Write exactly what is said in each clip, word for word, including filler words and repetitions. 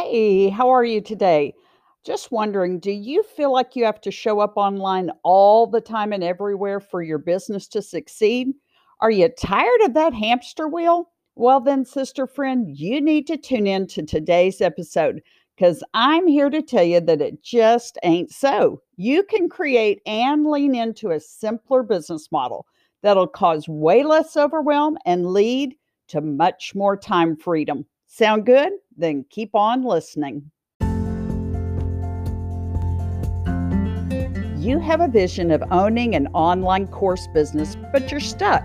Hey, how are you today? Just wondering, do you feel like you have to show up online all the time and everywhere for your business to succeed? Are you tired of that hamster wheel? Well then, sister friend, you need to tune in to today's episode because I'm here to tell you that it just ain't so. You can create and lean into a simpler business model that'll cause way less overwhelm and lead to much more time freedom. Sound good? Then keep on listening. You have a vision of owning an online course business, but you're stuck.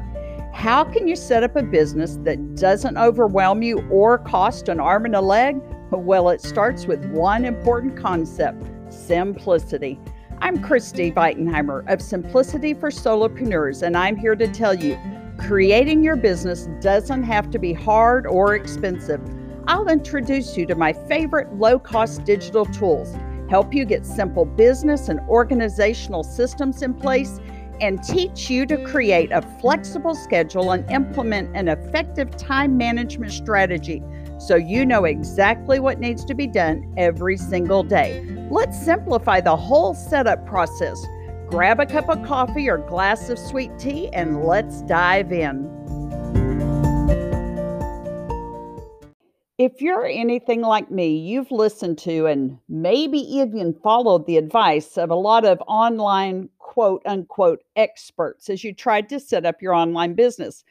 How can you set up a business that doesn't overwhelm you or cost an arm and a leg? Well, it starts with one important concept, simplicity. I'm Christy Beitenheimer of Simplicity for Solopreneurs, and I'm here to tell you, creating your business doesn't have to be hard or expensive. I'll introduce you to my favorite low-cost digital tools, help you get simple business and organizational systems in place, and teach you to create a flexible schedule and implement an effective time management strategy so you know exactly what needs to be done every single day. Let's simplify the whole setup process. Grab a cup of coffee or glass of sweet tea and let's dive in. If you're anything like me, you've listened to and maybe even followed the advice of a lot of online quote unquote experts as you tried to set up your online business.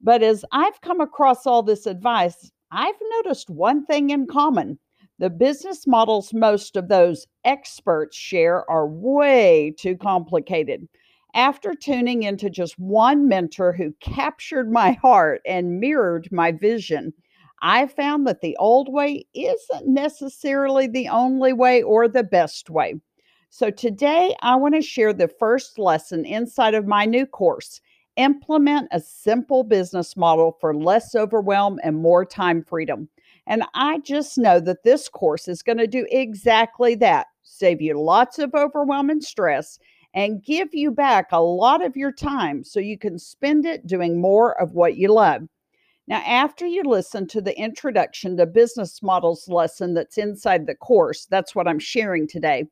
But as I've come across all this advice, I've noticed one thing in common. The business models most of those experts share are way too complicated. After tuning into just one mentor who captured my heart and mirrored my vision, I found that the old way isn't necessarily the only way or the best way. So today I want to share the first lesson inside of my new course, Implement a Simple Business Model for Less Overwhelm and More Time Freedom. And I just know that this course is going to do exactly that, save you lots of overwhelm and stress, and give you back a lot of your time so you can spend it doing more of what you love. Now, after you listen to the introduction to business models lesson that's inside the course, that's what I'm sharing today,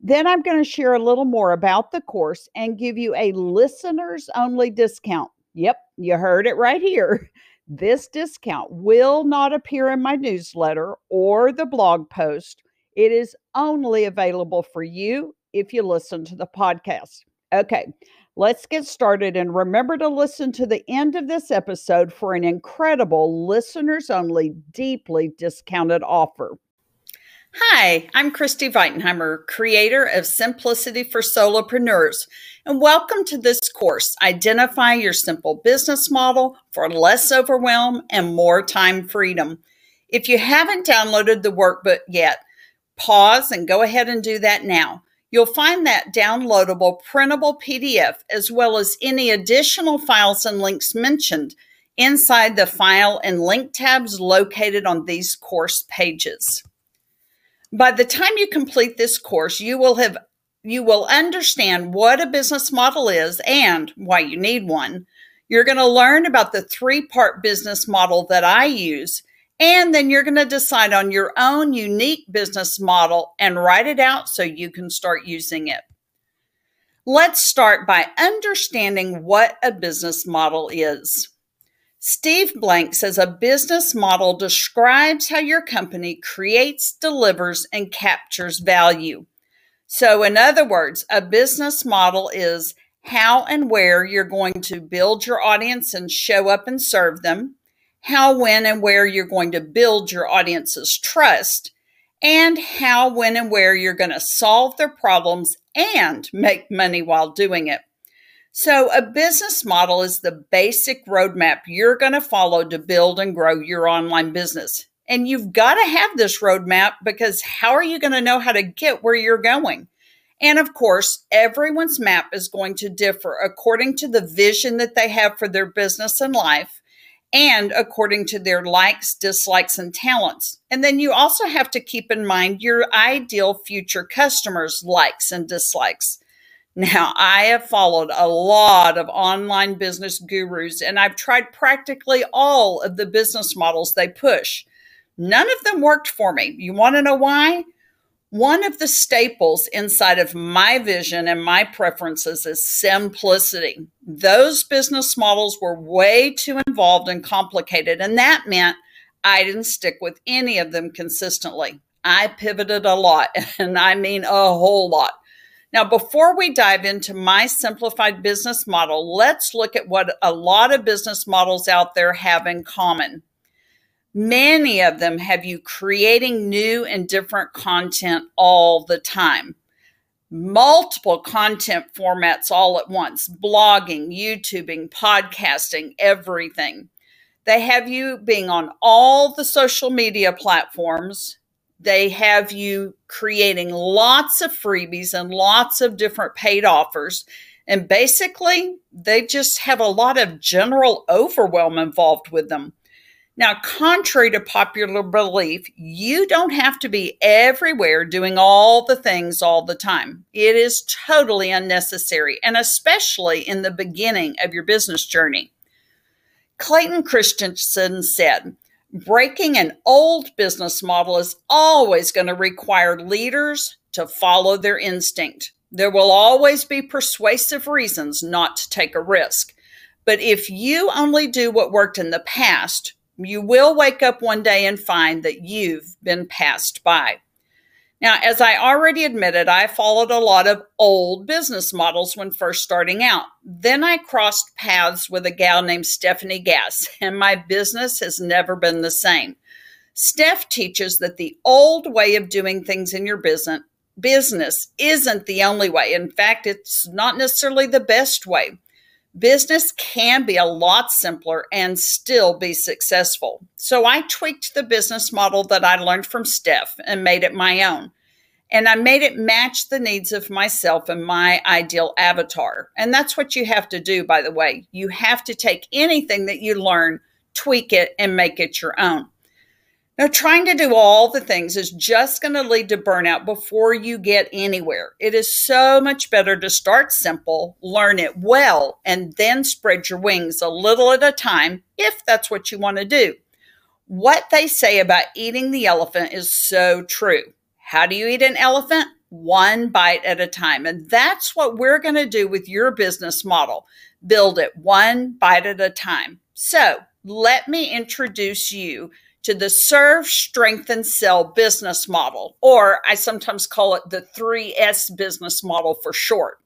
then I'm going to share a little more about the course and give you a listeners-only discount. Yep, you heard it right here. This discount will not appear in my newsletter or the blog post. It is only available for you if you listen to the podcast. Okay, let's get started and remember to listen to the end of this episode for an incredible listeners-only, deeply discounted offer. Hi, I'm Christy Beitenheimer, creator of Simplicity for Solopreneurs, and welcome to this course, Identify Your Simple Business Model for Less Overwhelm and More Time Freedom. If you haven't downloaded the workbook yet, pause and go ahead and do that now. You'll find that downloadable printable P D F as well as any additional files and links mentioned inside the file and link tabs located on these course pages. By the time you complete this course, you will have you will understand what a business model is and why you need one. You're going to learn about the three-part business model that I use, and then you're going to decide on your own unique business model and write it out so you can start using it. Let's start by understanding what a business model is. Steve Blank says a business model describes how your company creates, delivers, and captures value. So in other words, a business model is how and where you're going to build your audience and show up and serve them, how, when, and where you're going to build your audience's trust, and how, when, and where you're going to solve their problems and make money while doing it. So a business model is the basic roadmap you're going to follow to build and grow your online business. And you've got to have this roadmap because how are you going to know how to get where you're going? And of course, everyone's map is going to differ according to the vision that they have for their business and life and according to their likes, dislikes, and talents. And then you also have to keep in mind your ideal future customers' likes and dislikes. Now, I have followed a lot of online business gurus, and I've tried practically all of the business models they push. None of them worked for me. You want to know why? One of the staples inside of my vision and my preferences is simplicity. Those business models were way too involved and complicated, and that meant I didn't stick with any of them consistently. I pivoted a lot, and I mean a whole lot. Now, before we dive into my simplified business model, let's look at what a lot of business models out there have in common. Many of them have you creating new and different content all the time. Multiple content formats all at once, blogging, YouTubing, podcasting, everything. They have you being on all the social media platforms. They have you creating lots of freebies and lots of different paid offers. And basically, they just have a lot of general overwhelm involved with them. Now, contrary to popular belief, you don't have to be everywhere doing all the things all the time. It is totally unnecessary, and especially in the beginning of your business journey. Clayton Christensen said, breaking an old business model is always going to require leaders to follow their instinct. There will always be persuasive reasons not to take a risk. But if you only do what worked in the past, you will wake up one day and find that you've been passed by. Now, as I already admitted, I followed a lot of old business models when first starting out. Then I crossed paths with a gal named Stephanie Gass, and my business has never been the same. Steph teaches that the old way of doing things in your business business isn't the only way. In fact, it's not necessarily the best way. Business can be a lot simpler and still be successful. So I tweaked the business model that I learned from Steph and made it my own. And I made it match the needs of myself and my ideal avatar. And that's what you have to do, by the way. You have to take anything that you learn, tweak it, and make it your own. Now, trying to do all the things is just going to lead to burnout before you get anywhere. It is so much better to start simple, learn it well, and then spread your wings a little at a time if that's what you want to do. What they say about eating the elephant is so true. How do you eat an elephant? One bite at a time. And that's what we're going to do with your business model. Build it one bite at a time. So let me introduce you to the serve, strength, and sell business model, or I sometimes call it the three S business model for short.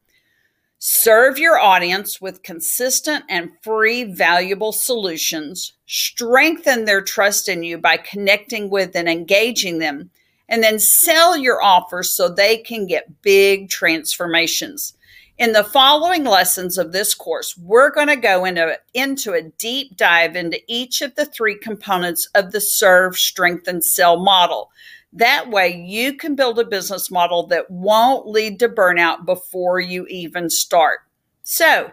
Serve your audience with consistent and free, valuable solutions, strengthen their trust in you by connecting with and engaging them, and then sell your offer so they can get big transformations. In the following lessons of this course, we're going to go into, into a deep dive into each of the three components of the serve, strength, and sell model. That way, you can build a business model that won't lead to burnout before you even start. So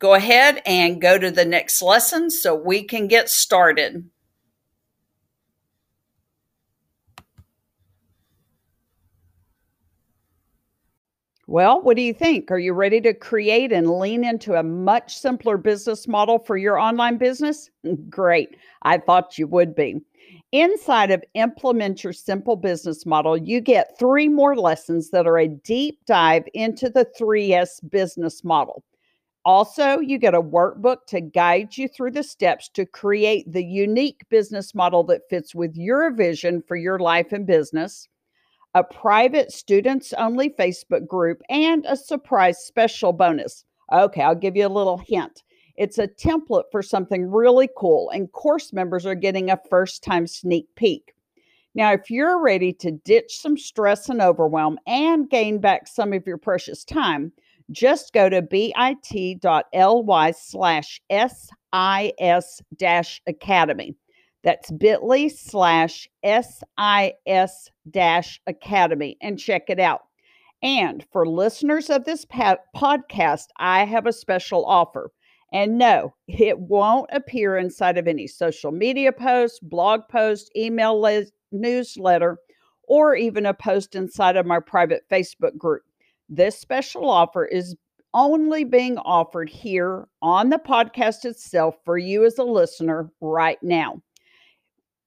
go ahead and go to the next lesson so we can get started. Well, what do you think? Are you ready to create and lean into a much simpler business model for your online business? Great. I thought you would be. Inside of Implement Your Simple Business Model, you get three more lessons that are a deep dive into the three S business model. Also, you get a workbook to guide you through the steps to create the unique business model that fits with your vision for your life and business, a private students-only Facebook group, and a surprise special bonus. Okay, I'll give you a little hint. It's a template for something really cool, and course members are getting a first-time sneak peek. Now, if you're ready to ditch some stress and overwhelm and gain back some of your precious time, just go to bit dot l y slash S I S academy. That's bit.ly slash S I S dash academy and check it out. And for listeners of this podcast, I have a special offer. And no, it won't appear inside of any social media post, blog post, email newsletter, or even a post inside of my private Facebook group. This special offer is only being offered here on the podcast itself for you as a listener right now.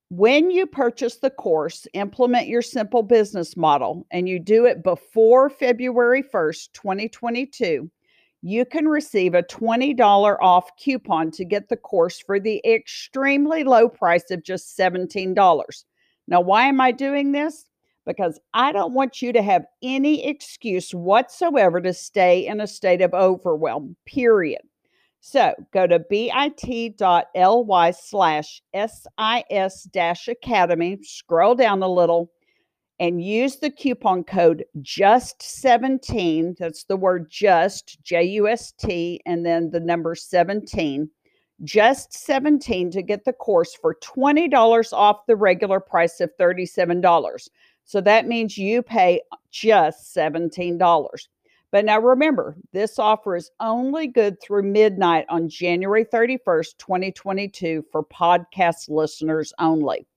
when you purchase the course, Implement Your Simple Business Model, and you do it before February first, twenty twenty-two, you can receive a twenty dollars off coupon to get the course for the extremely low price of just seventeen dollars. Now, why am I doing this? Because I don't want you to have any excuse whatsoever to stay in a state of overwhelm, period. So go to bit.ly slash S I S academy, scroll down a little, and use the coupon code just seventeen. That's the word just, J U S T, and then the number seventeen. just seventeen to get the course for twenty dollars off the regular price of thirty-seven dollars. So that means you pay just seventeen dollars. But now remember, this offer is only good through midnight on January thirty-first, twenty twenty-two for podcast listeners only.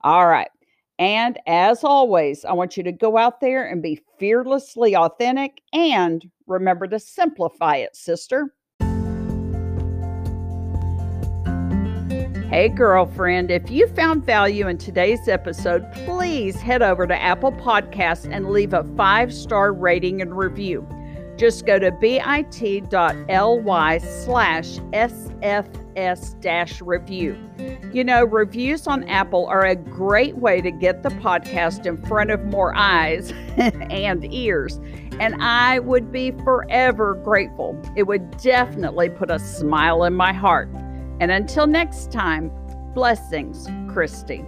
All right. And as always, I want you to go out there and be fearlessly authentic and remember to simplify it, sister. Hey, girlfriend, if you found value in today's episode, please head over to Apple Podcasts and leave a five-star rating and review. Just go to bit.ly slash sfs-review. You know, reviews on Apple are a great way to get the podcast in front of more eyes and ears, and I would be forever grateful. It would definitely put a smile in my heart. And until next time, blessings, Christy.